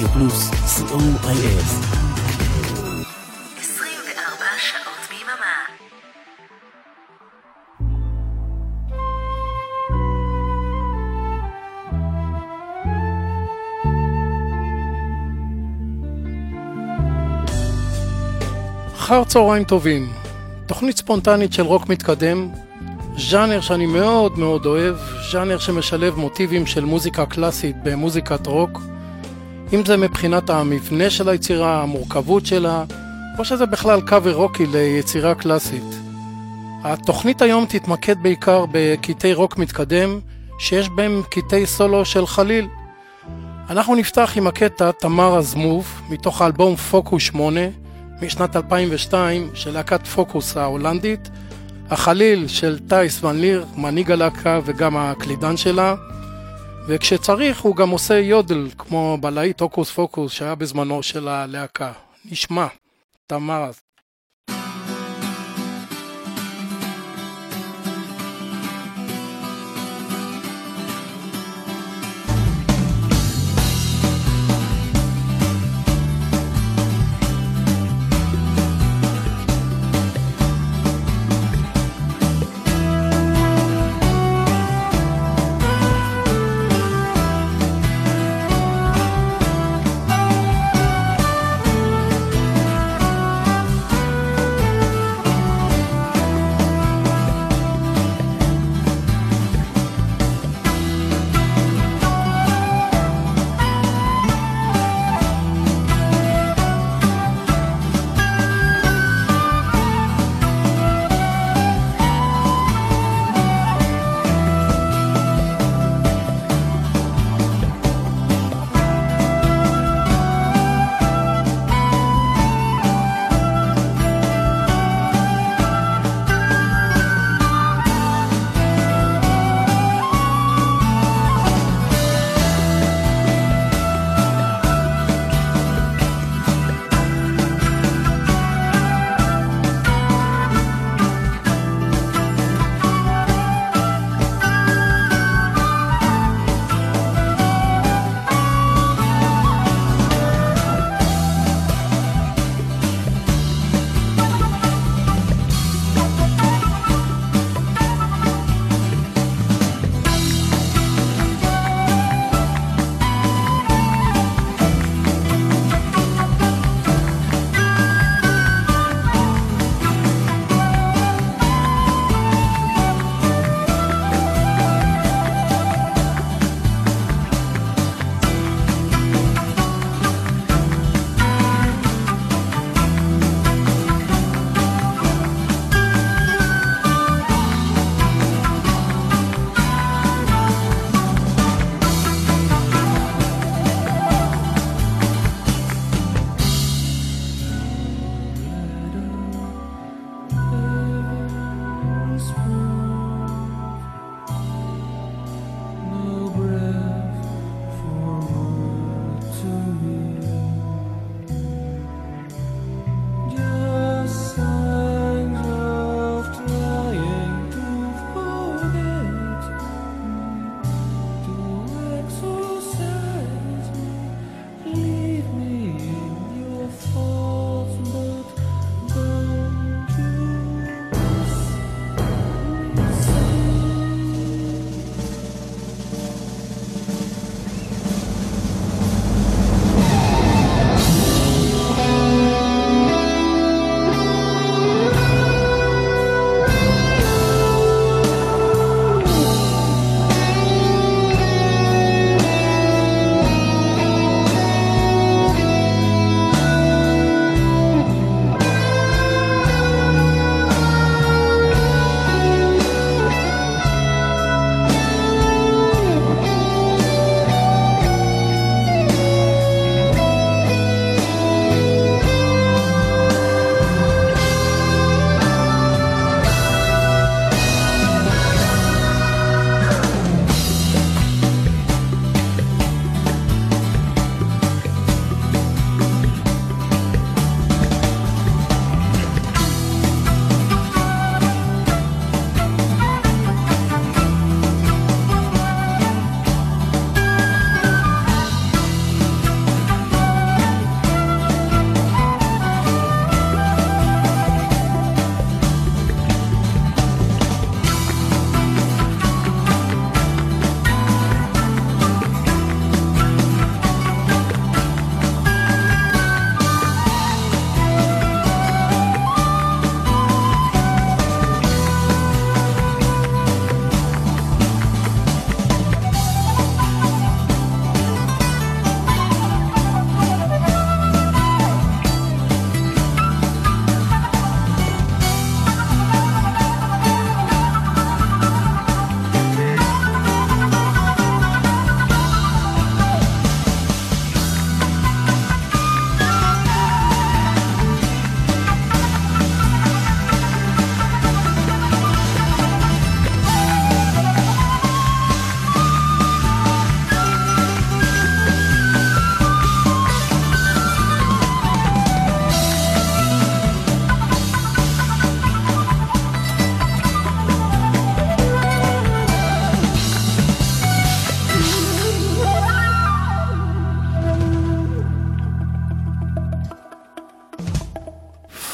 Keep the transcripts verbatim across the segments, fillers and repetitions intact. רדיו פלוס, סי או איי אף. עשרים וארבע שעות ביממה. אחר צהריים טובים, תוכנית ספונטנית של רוק מתקדם, ז'אנר שאני מאוד מאוד אוהב, ז'אנר שמשלב מוטיבים של מוזיקה קלאסית במוזיקת רוק, אם זה מבחינת המבנה של היצירה, המורכבות שלה, או שזה בכלל קאבר רוקי ליצירה קלאסית. התוכנית היום תתמקד בעיקר בקטעי רוק מתקדם, שיש בהם קטעי סולו של חליל. אנחנו נפתח עם הקטע Tamara's Move, מתוך האלבום Focus שמונה, משנת אלפיים ושתיים, של להקת פוקוס ההולנדית, החליל של טייס ון ליר, מנהיג הלהקה וגם הקלידן שלה, וכשצריך הוא גם עושה יודל, כמו בלהיט הוקוס פוקוס שהיה בזמנו של הלהקה. נשמע, Tamara's.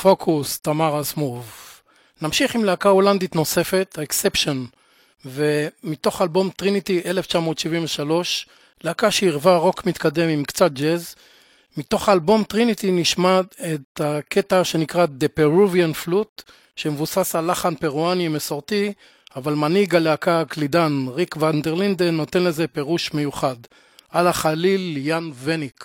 Focus, Tamara's Move. נמשיך עם להקה הולנדית נוספת, Exception, ומתוך אלבום Trinity אלף תשע מאות שבעים ושלוש, להקה שעירבה רוק מתקדם עם קצת ג'אז. מתוך אלבום Trinity נשמע את הקטע שנקרא The Peruvian Flute, שמבוסס על לחן פרואני מסורתי, אבל מנהיג הלהקה הקלידן, ריק ואן דר לינדן, נותן לזה פירוש מיוחד. על החליל, יאן וניק.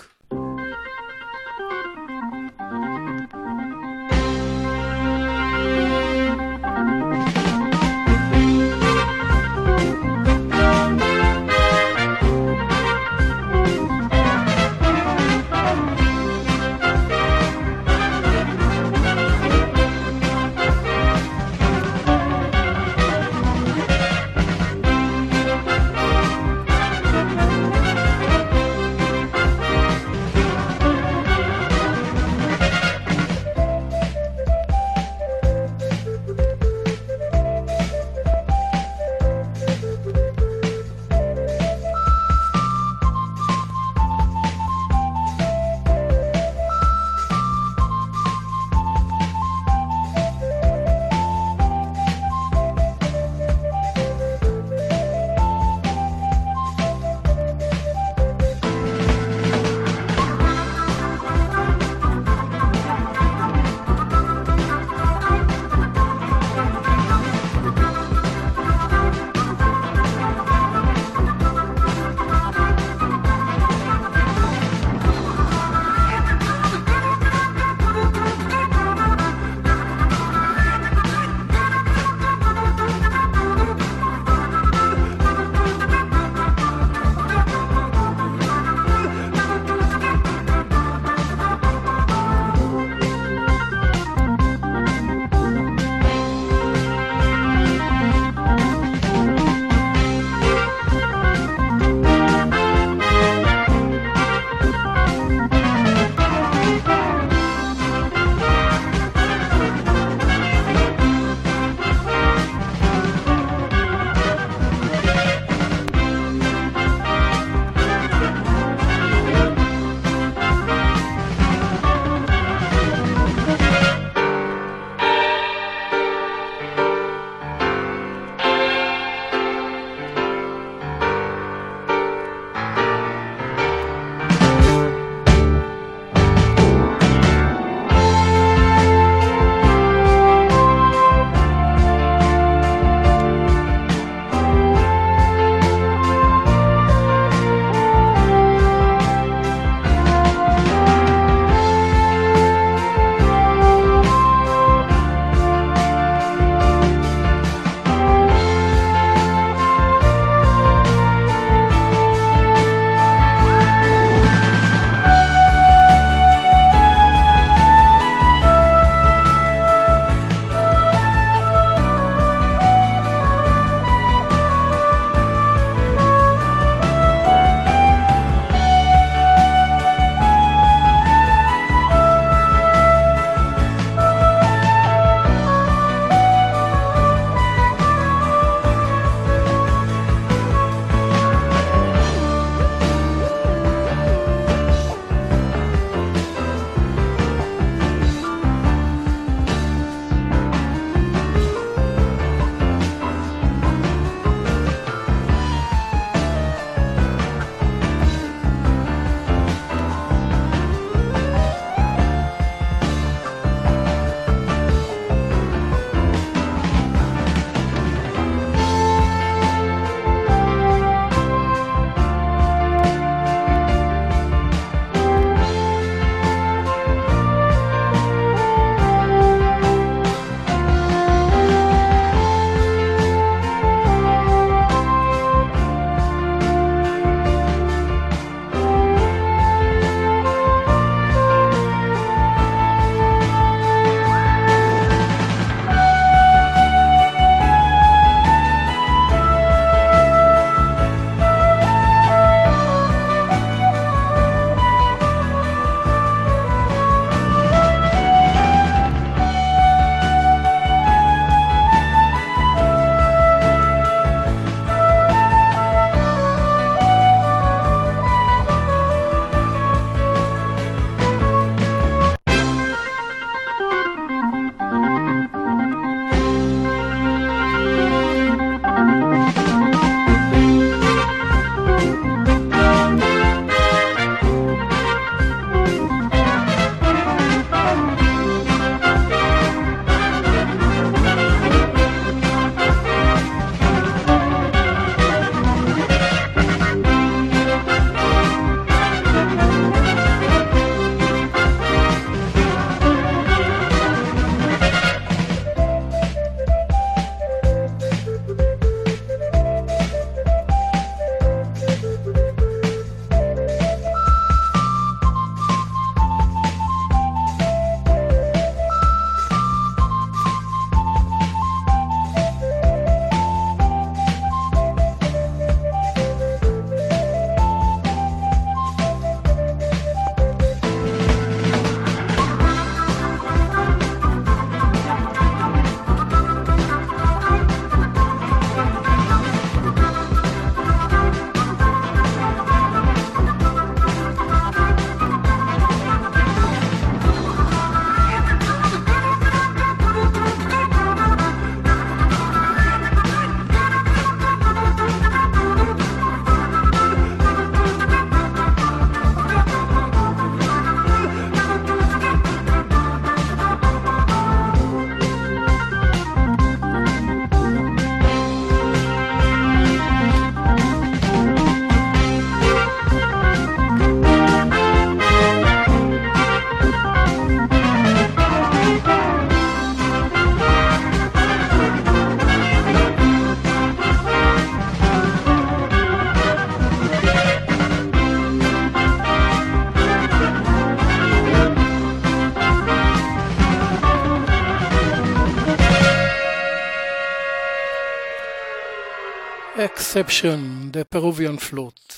Exception, The Peruvian Flute.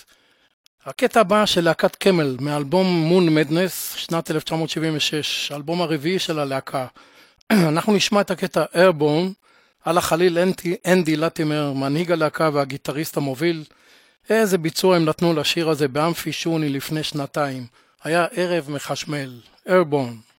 הקטע הבא של להקת קמל מאלבום Moon Madness שנת אלף תשע מאות שבעים ושש, אלבום הרביעי של הלהקה. אנחנו נשמע את הקטע Airborne על החליל אנדי לטימר, מנהיג הלהקה והגיטריסט המוביל. איזה ביצוע הם נתנו לשיר הזה באמפי שוני לפני שנתיים. היה ערב מחשמל. Airborne.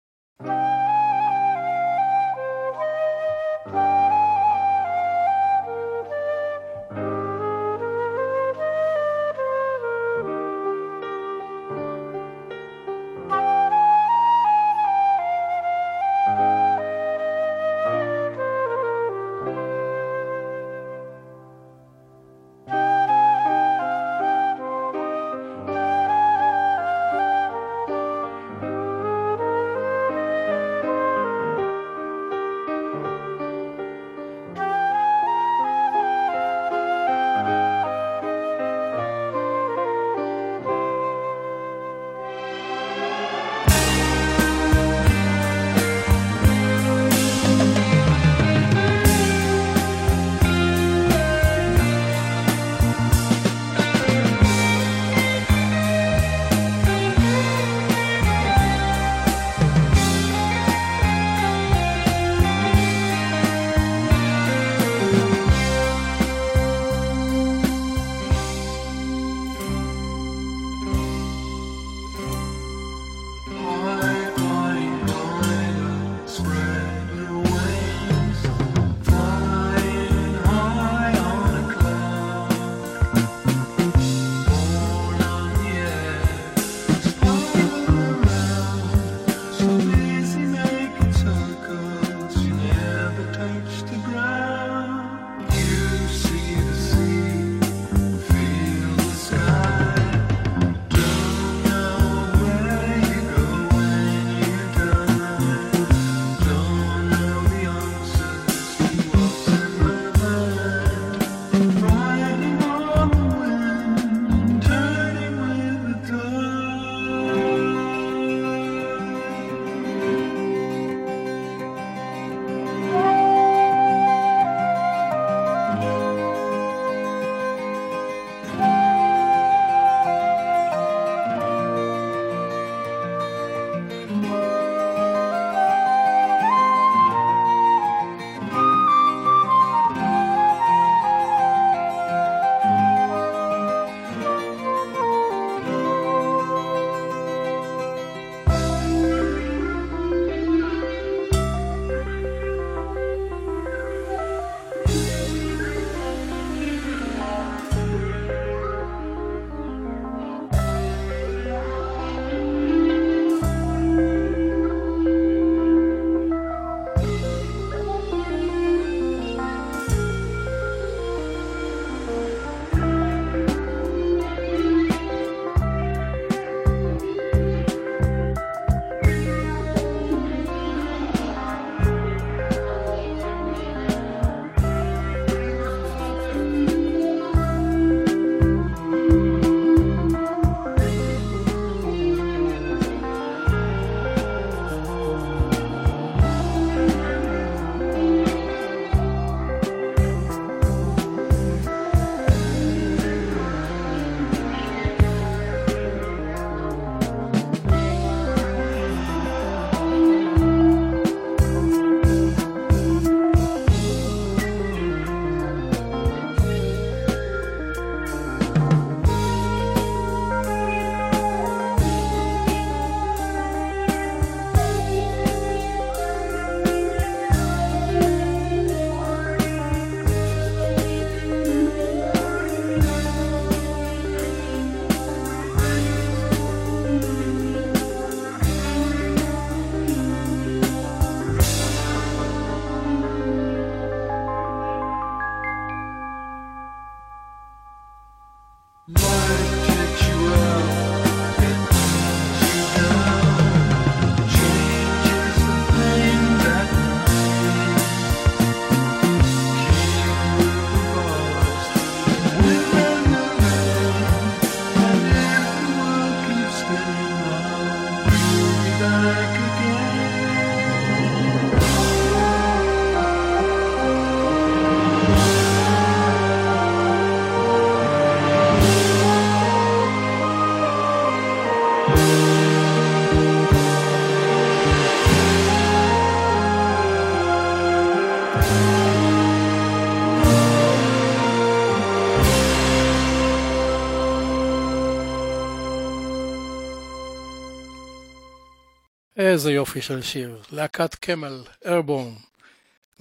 איזה יופי של שיר, להקת קמל, Airborne.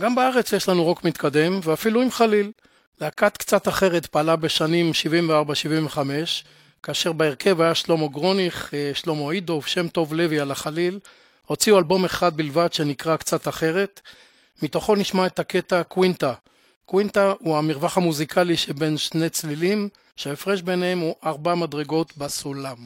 גם בארץ יש לנו רוק מתקדם, ואפילו עם חליל. להקת קצת אחרת פעלה בשנים שבעים וארבע שבעים וחמש, כאשר בהרכב היה שלמה גרוניך, שלמה אידוב, שם טוב לוי על החליל, הוציאו אלבום אחד בלבד שנקרא קצת אחרת, מתוכו נשמע את הקטע קווינטה. קווינטה הוא המרווח המוזיקלי שבין שני צלילים, שההפרש ביניהם הוא ארבע מדרגות בסולם.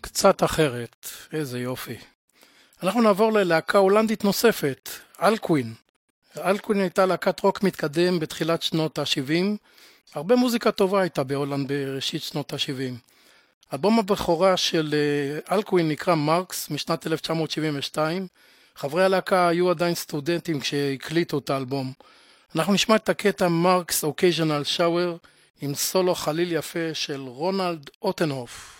קצת אחרת, איזה יופי. אנחנו נעבור ללהקה הולנדית נוספת, אלקווין. אלקווין הייתה להקת רוק מתקדם בתחילת שנות ה-שבעים. הרבה מוזיקה טובה הייתה בהולנד בראשית שנות ה-שבעים. אלבום הבכורה של אלקווין נקרא מרקס משנת אלף תשע מאות שבעים ושתיים. חברי הלהקה היו עדיין סטודנטים כשהקליטו את האלבום. אנחנו נשמע את הקטע Marc's Occasional Shower עם סולו חליל יפה של רונלד אוטנהוף.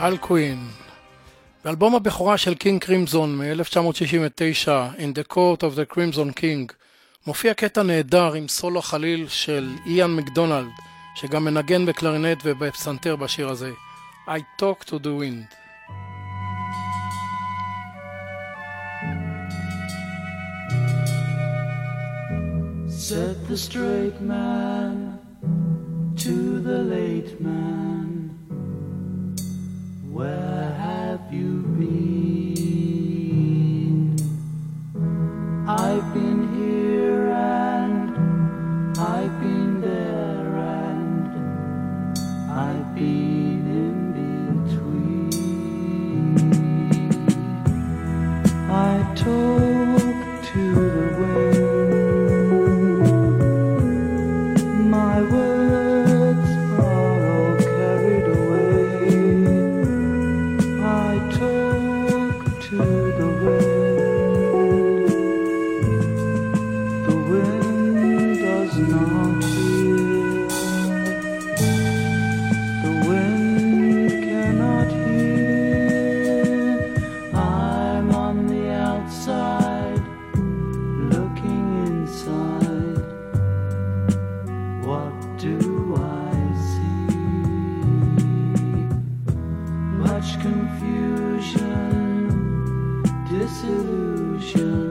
אלקווין. באלבום הבכורה של קינג קרימזון מ-אלף תשע מאות שישים ותשע, In the Court of the Crimson King, מופיע קטע נהדר עם סולו חליל של איאן מקדונלד, שגם מנגן בקלרינט ובפסנתר בשיר הזה, I Talk to the Wind. Said the straight man to the late man, where have you been? I've been here and I've been there and I've been in between. I talk to the wind. My words confusion, disillusion,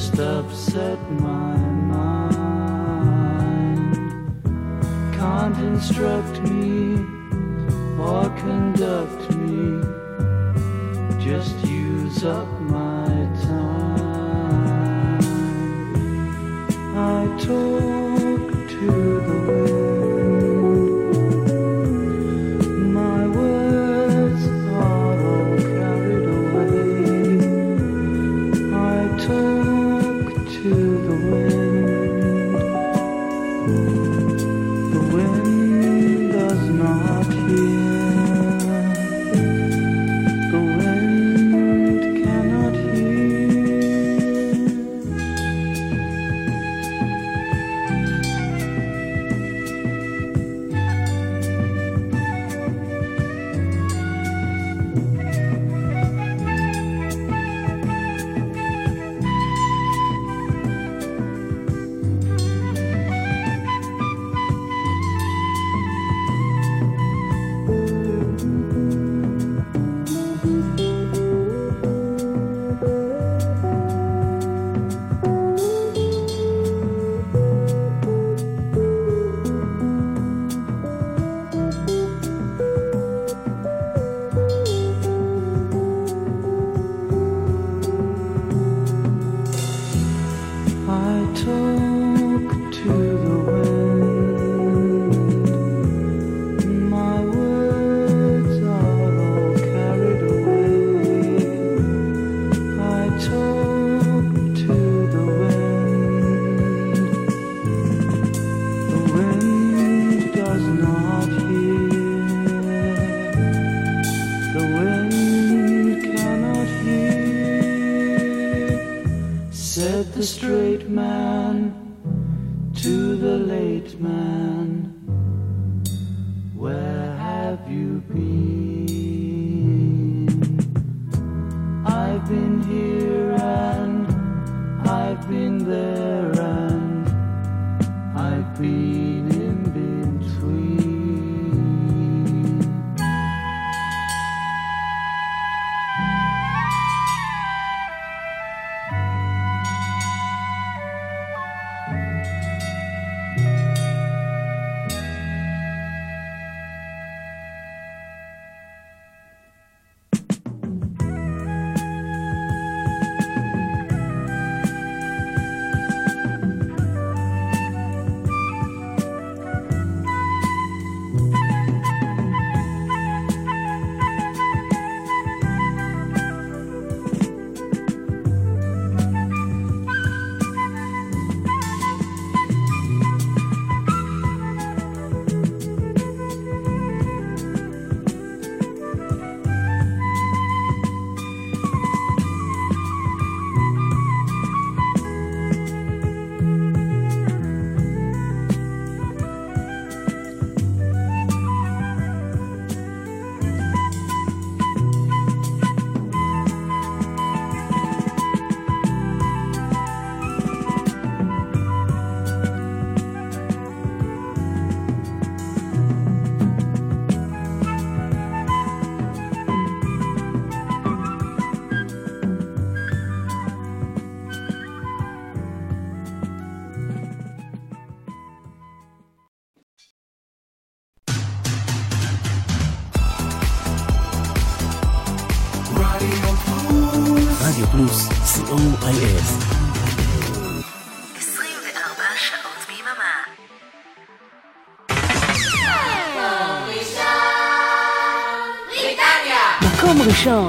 just upset my mind. Can't instruct me or conduct me, just use up my time. I talk to the wind.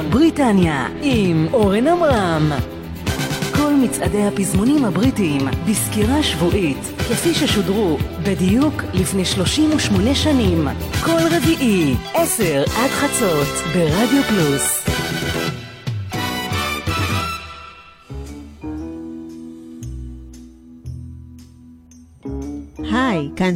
בריטניה עם אורן אמרם. כל מצעדי הפזמונים הבריטיים בסקירה שבועית כפי ששודרו בדיוק לפני שלושים ושמונה שנים, כל רביעי עשר עד חצות ברדיו פלוס. היי, כאן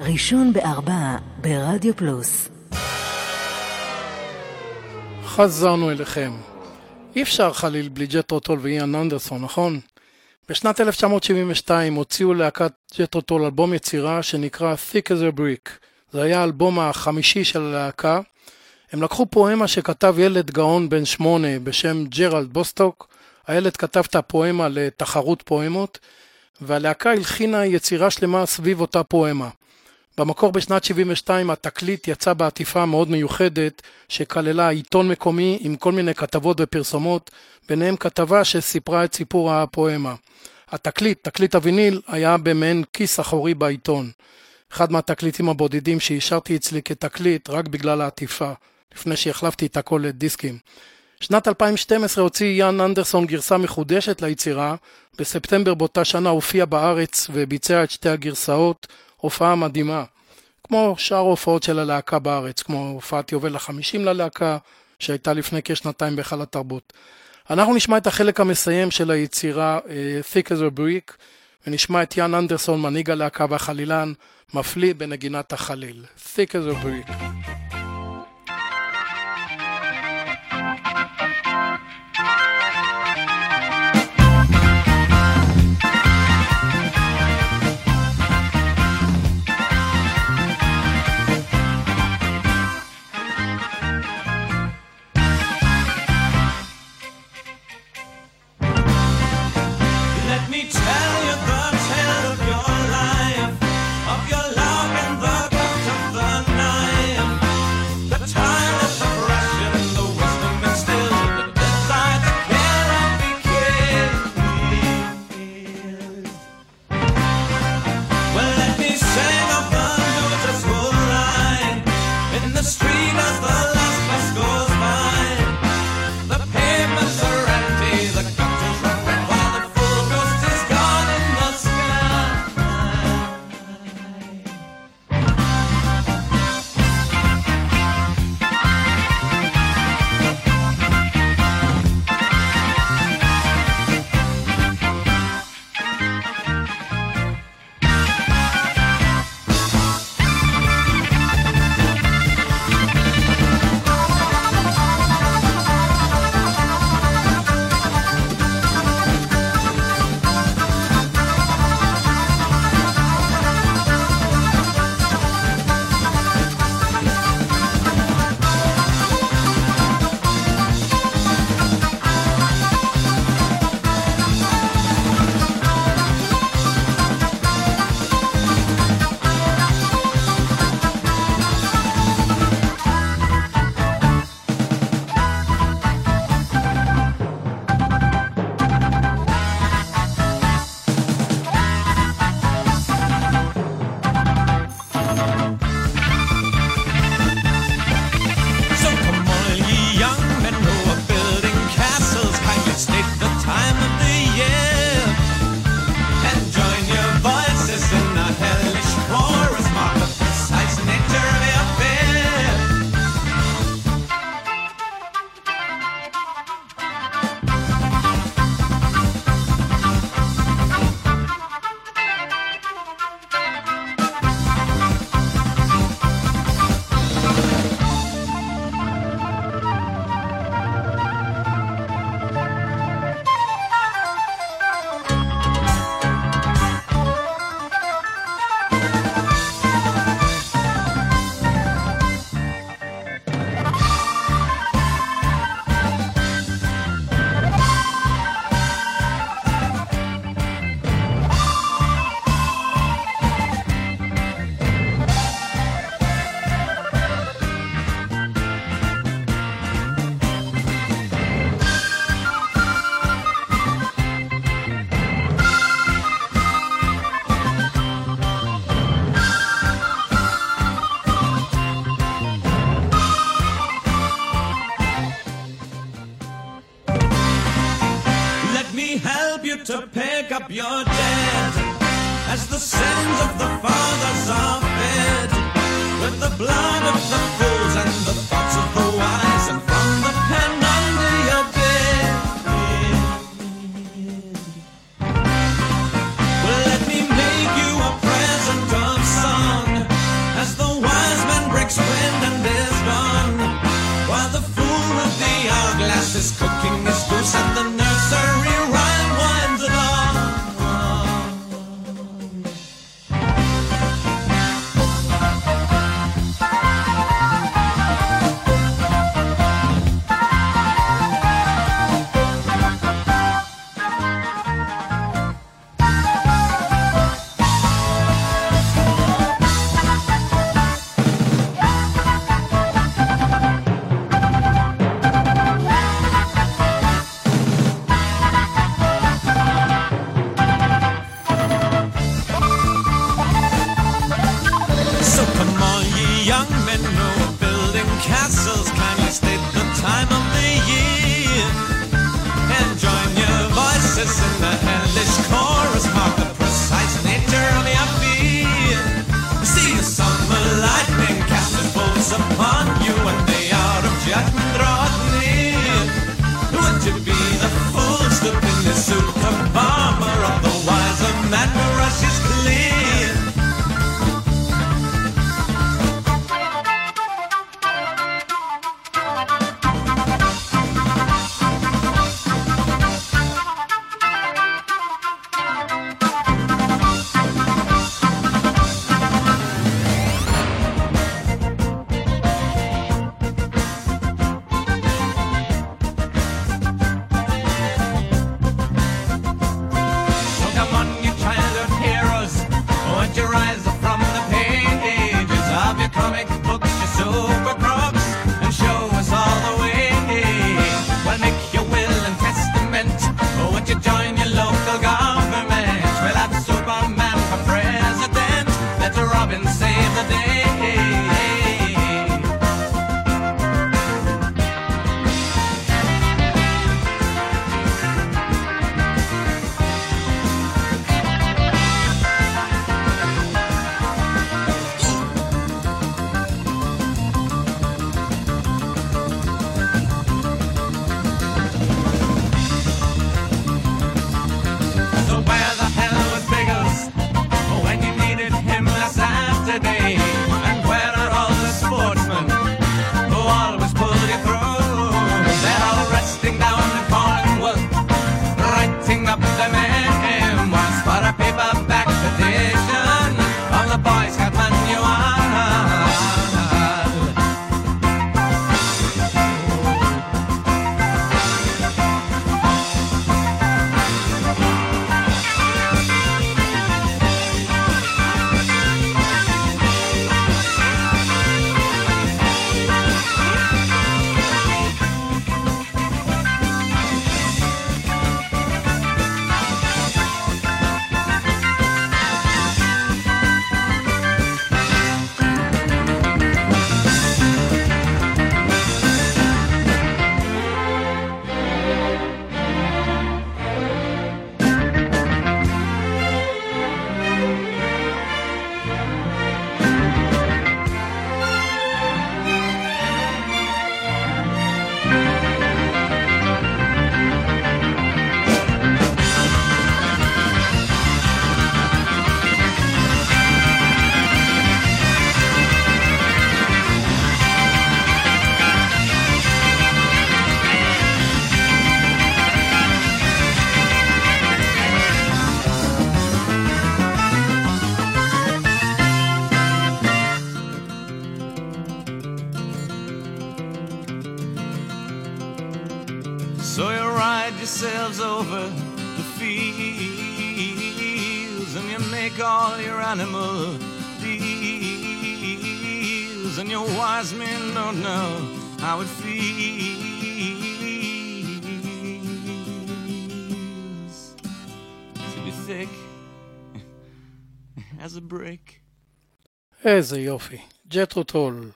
ראשון בארבע ברדיו פלוס. חזרנו אליכם. אי אפשר חליל בלי ג'תרו טול ואיאן אנדרסון, נכון? בשנת אלף תשע מאות שבעים ושתיים הוציאו להקת ג'תרו טול אלבום יצירה שנקרא Thick as a Brick. זה היה האלבום החמישי של הלהקה. הם לקחו פואמה שכתב ילד גאון בן שמונה בשם ג'רלד בוסטוק. הילד כתב את הפואמה לתחרות פואמות, והלהקה הלחינה יצירה שלמה סביב אותה פואמה. במקור בשנת שבעים ושתיים התקליט יצא בעטיפה מאוד מיוחדת שכללה עיתון מקומי עם כל מיני כתבות ופרסומות, ביניהם כתבה שסיפרה את סיפור הפואמה. התקליט, תקליט הוויניל, היה במעין כיס אחורי בעיתון. אחד מהתקליטים הבודדים שהשארתי אצלי כתקליט רק בגלל העטיפה, לפני שהחלפתי את הכל לדיסקים. שנת אלפיים ושתים עשרה הוציא יאן אנדרסון גרסה מחודשת ליצירה, בספטמבר באותה שנה הופיע בארץ וביצע את שתי הגרסאות, הופעה מדהימה, כמו שאר ההופעות של הלהקה בארץ, כמו הופעת יובל ה-חמישים ללהקה, שהייתה לפני כשנתיים בהיכל התרבות. אנחנו נשמע את החלק המסיים של היצירה Thick as a Brick, ונשמע את יאן אנדרסון, מנהיג הלהקה והחלילן, מפליא בנגינת החליל. Thick as a Brick. To pick up your dead as the sins of the fathers are fed with the blood of the fools and the thoughts of the wise and from the pen under your bed. make all your animal deals, and your wise men don't know how it feels to be thick as a brick. איזה יופי, ג'ת'רו טול.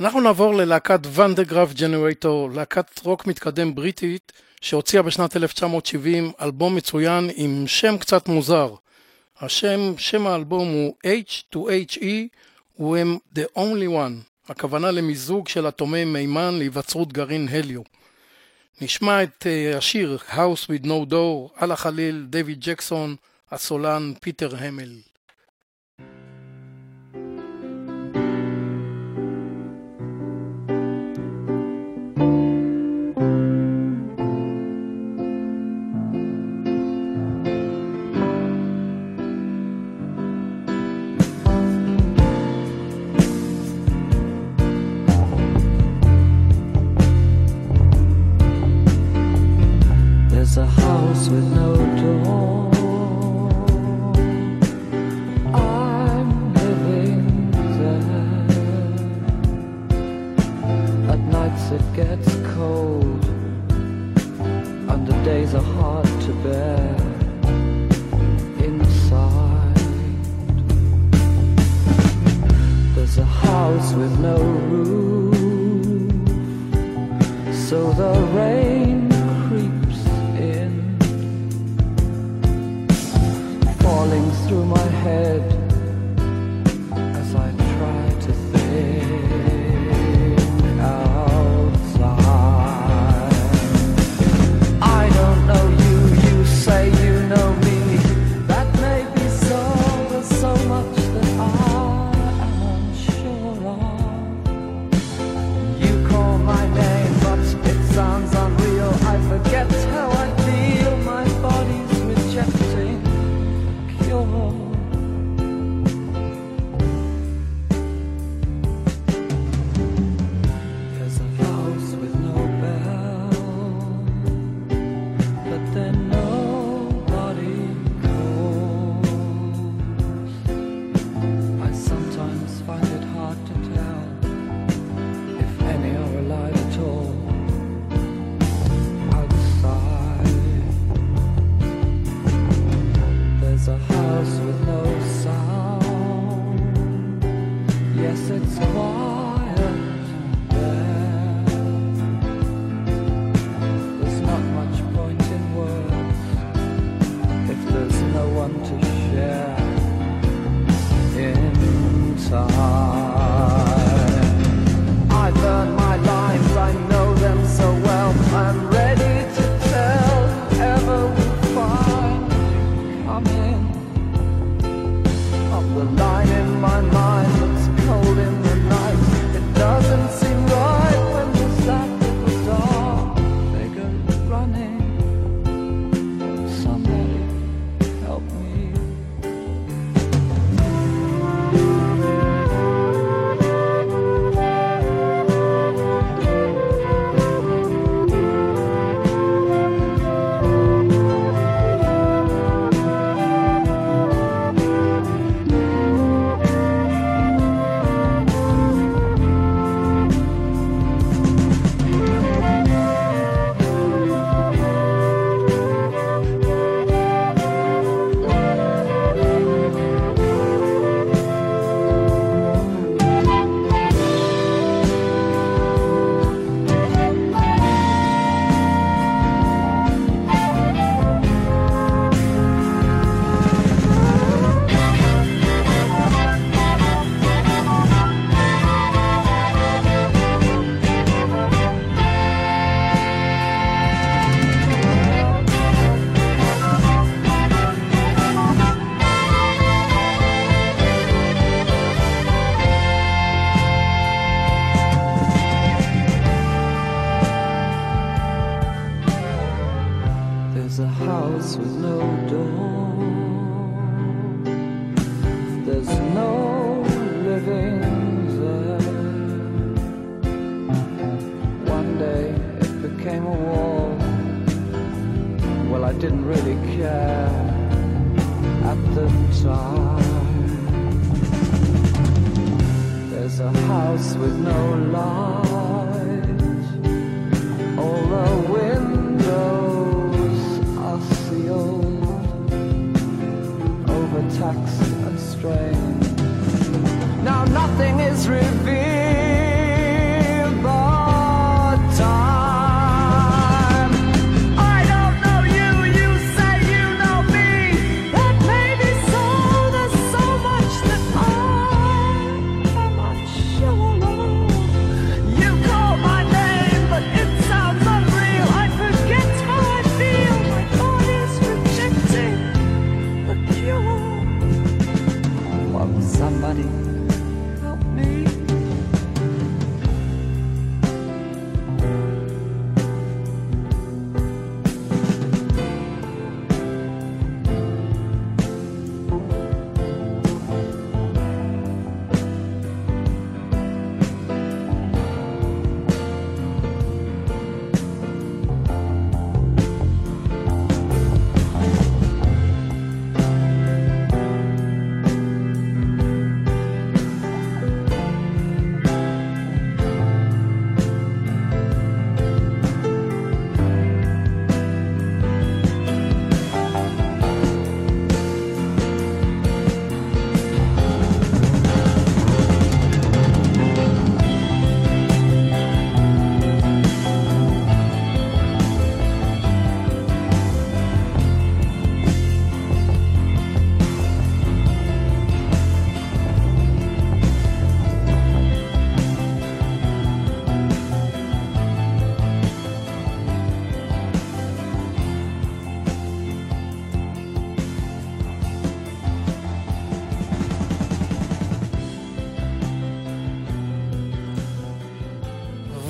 אנחנו נעבור ללהקת ואן דה גראף ג'נרייטור, להקת רוק מתקדם בריטית שהוציאה בשנת אלף תשע מאות שבעים אלבום מצוין עם שם קצת מוזר. השם, שם האלבום הוא H two H E, הוא הם The Only One, הכוונה למיזוג של אטומי מימן להיווצרות גרעין הליו. נשמע את השיר House with No Door, על החליל, דיוויד ג'קסון, הסולן פיטר המל. A house with no door, I'm living there. At nights it gets cold, and the days are hard to bear. Inside there's a house with no roof, so the rain falling through my head as I try to think outside. I don't know you, you say you know me. That may be so, there's so much that I am unsure of. You call my name, but it sounds unreal. I forget how I feel, my body's rejecting. There's a house with no bell, but then nobody calls. I sometimes find it hard to tell if any are alive at all. A house with no sound. Yes, it's quiet there. There's not much point in words if there's no one to share inside. I've learned my lines, I know them so well. I'm ready to tell whoever will find you coming. The line in my mind that's cold in the night. It doesn't seem right when the sound of the door. They go running. Somebody help me. Didn't really care at the time. There's a house with no light. All the windows are sealed, overtaxed and strained. Now nothing is revealed but time.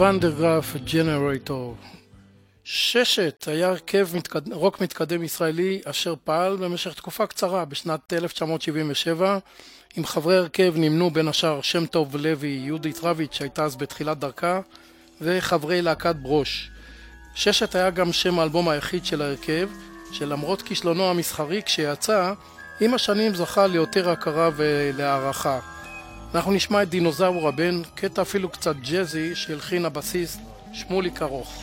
Van der Graaf Generator. ששת היה הרכב מתקד... רוק מתקדם ישראלי אשר פעל במשך תקופה קצרה בשנת אלף תשע מאות שבעים ושבע. עם חברי הרכב נמנו בין השאר שם טוב לוי, יהודית רביץ' שהייתה אז בתחילת דרכה, וחברי להקת ברוש. ששת היה גם שם האלבום היחיד של ההרכב, שלמרות כישלונו המסחרי כשיצא, עם השנים זכה ליותר הכרה ולהערכה. אנחנו נשמע את דינוזאור הבן, קטע אפילו קצת ג'זי שהלחין הבסיסט שמוליק ארוך.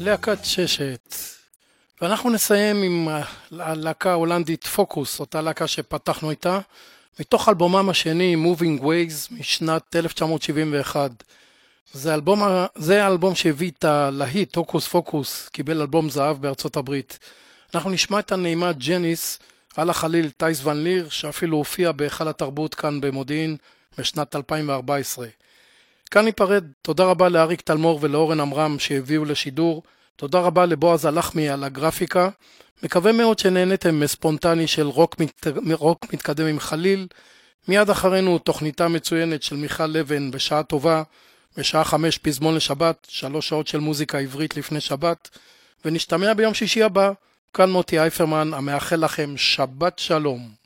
להקת ששת, ואנחנו נסיים עם הלהקה ההולנדית פוקוס, אותה להקה שפתחנו איתה, מתוך אלבומם השני Moving Ways משנת אלף תשע מאות שבעים ואחת. זה אלבום, זה האלבום שהביא את הלהיט הוקוס פוקוס, קיבל אלבום זהב בארצות הברית. אנחנו נשמע את הנעימה ג'ניס על החליל טייס ון ליר, שאפילו הופיע בהיכל התרבות כאן במודיעין בשנת אלפיים וארבע עשרה. כאן ניפרד, תודה רבה לאריק תלמור ולאורן אמרם שהביאו לשידור, תודה רבה לבועז הלחמי על הגרפיקה, מקווה מאוד שנהנתם מספונטני של רוק, מת... רוק מתקדם עם חליל, מיד אחרינו תוכניתה מצוינת של מיכל לבן בשעה טובה, בשעה חמש פזמון לשבת, שלוש שעות של מוזיקה עברית לפני שבת, ונשתמע ביום שישי הבא, כאן מוטי אייפרמן, המאחל לכם שבת שלום.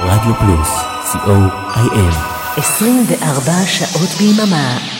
רדיו פלוס, סי או איי אם, עשרים וארבע שעות ביממה.